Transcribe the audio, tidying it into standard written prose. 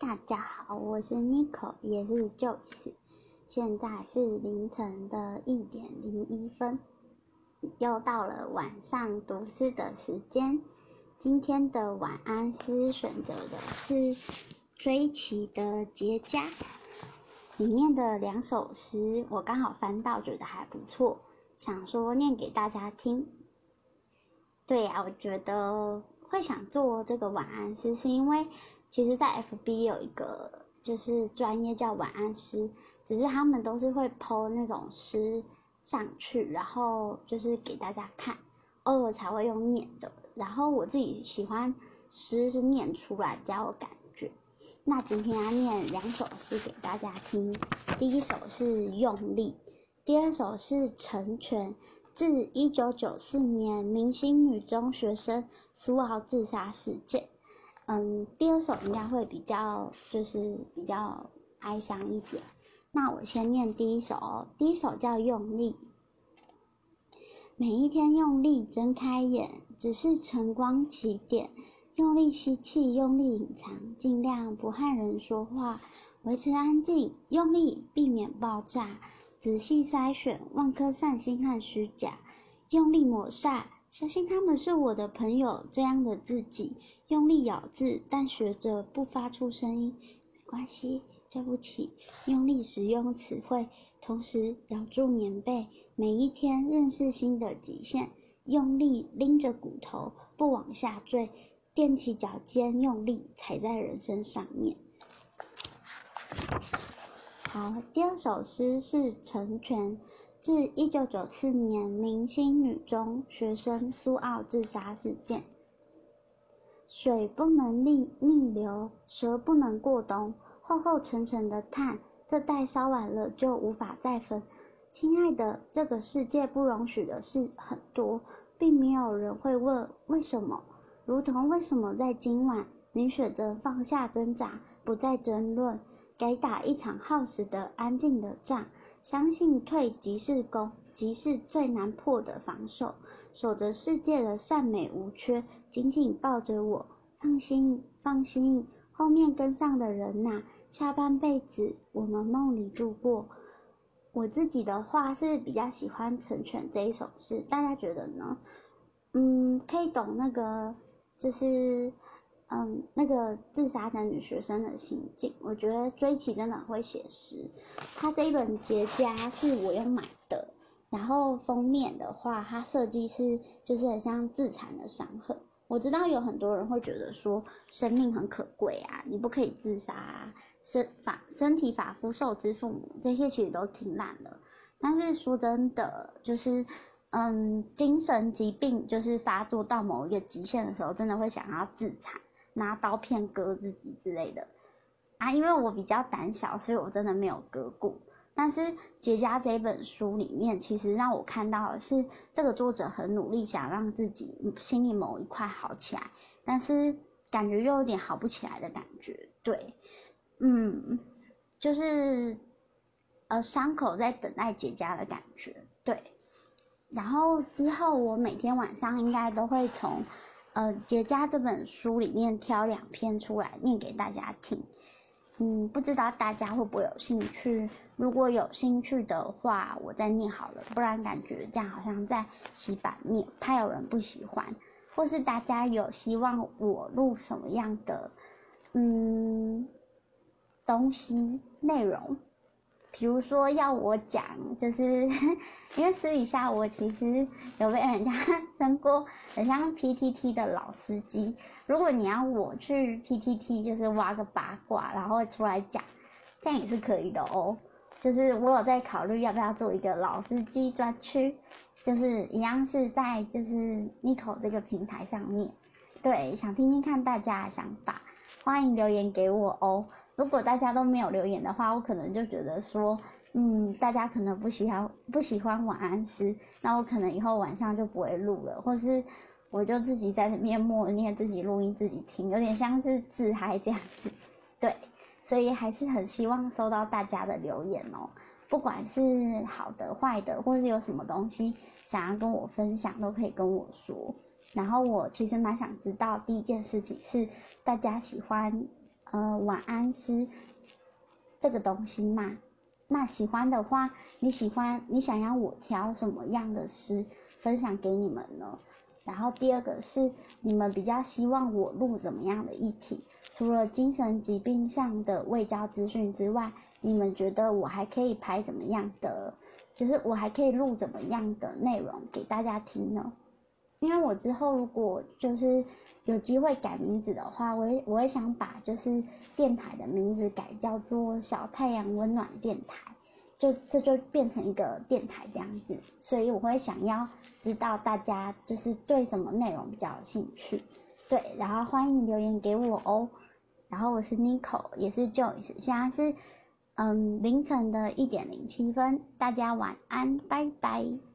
大家好，我是 Niko， 也是 Joyce， 现在是凌晨的1:01，又到了晚上读诗的时间。今天的晚安诗选择的是崔琦的《结痂》里面的两首诗，我刚好翻到，觉得还不错，想说念给大家听。对啊，我觉得会想做这个晚安诗，是因为其实在 FB 有一个就是专业叫晚安诗，只是他们都是会 po 那种诗上去，然后就是给大家看，偶尔才会用念的。然后我自己喜欢诗是念出来比较有感觉。那今天要念两首诗给大家听，第一首是用力，第二首是成全。自1994年明星女中学生苏澳自杀事件，第二首应该会比较就是比较哀伤一点。那我先念第一首哦，第一首叫用力。每一天用力睁开眼，只是晨光起点，用力吸气，用力隐藏，尽量不和人说话，维持安静，用力避免爆炸。仔细筛选万颗善心和虚假，用力抹煞，相信他们是我的朋友，这样的自己用力咬字，但学着不发出声音，没关系，对不起，用力使用词汇，同时咬住棉被，每一天认识新的极限，用力拎着骨头不往下坠，踮起脚尖用力踩在人生上面。好，第二首诗是成全。自1994年明星女中学生苏澳自杀事件，水不能逆流，蛇不能过冬，厚厚沉沉的碳，这代烧完了就无法再分。亲爱的，这个世界不容许的事很多，并没有人会问为什么，如同为什么在今晚你选择放下挣扎，不再争论，改打一场耗时的安静的仗。相信退即是攻，即是最难破的防守，守着世界的善美无缺，紧紧抱着我，放心放心，后面跟上的人呐，下半辈子我们梦里度过。我自己的话是比较喜欢成全这一首诗，大家觉得呢？可以懂那个就是那个自杀的女学生的心境。我觉得追奇真的很会写诗，她这一本《结痂》是我用买的，然后封面的话，它设计是就是很像自残的伤痕。我知道有很多人会觉得说生命很可贵啊，你不可以自杀啊，身体发肤受之父母，这些其实都挺烂的。但是说真的，就是精神疾病就是发作到某一个极限的时候，真的会想要自残，拿刀片割自己之类的啊。因为我比较胆小，所以我真的没有割过。但是《结痂》这本书里面，其实让我看到的是这个作者很努力想让自己心里某一块好起来，但是感觉又有点好不起来的感觉。对，就是伤口在等待结痂的感觉。对，然后之后我每天晚上应该都会从结痂这本书里面挑两篇出来念给大家听。不知道大家会不会有兴趣，如果有兴趣的话我再念好了，不然感觉这样好像在洗版面，怕有人不喜欢。或是大家有希望我录什么样的东西内容，比如说要我讲，就是因为私底下我其实有被人家称过很像 PTT 的老司机。如果你要我去 PTT 就是挖个八卦然后出来讲，这样也是可以的哦。就是我有在考虑要不要做一个老司机专区，就是一样是在就是 Niko 这个平台上面。对，想听听看大家的想法，欢迎留言给我哦。如果大家都没有留言的话，我可能就觉得说大家可能不喜欢晚安诗，那我可能以后晚上就不会录了，或是我就自己在里面默念，自己录音自己听，有点像是自嗨这样子。对，所以还是很希望收到大家的留言哦，不管是好的坏的，或是有什么东西想要跟我分享都可以跟我说。然后我其实蛮想知道第一件事情是大家喜欢晚安诗这个东西嘛。那喜欢的话，你想要我挑什么样的诗分享给你们呢？然后第二个是你们比较希望我录怎么样的议题？除了精神疾病上的卫教资讯之外，你们觉得我还可以拍怎么样的，就是我还可以录怎么样的内容给大家听呢？因为我之后如果就是有机会改名字的话，我也想把就是电台的名字改叫做小太阳温暖电台，这就变成一个电台这样子，所以我会想要知道大家就是对什么内容比较有兴趣，对，然后欢迎留言给我哦。然后我是 Niko， 也是 Joyce， 现在是凌晨的1:07，大家晚安，拜拜。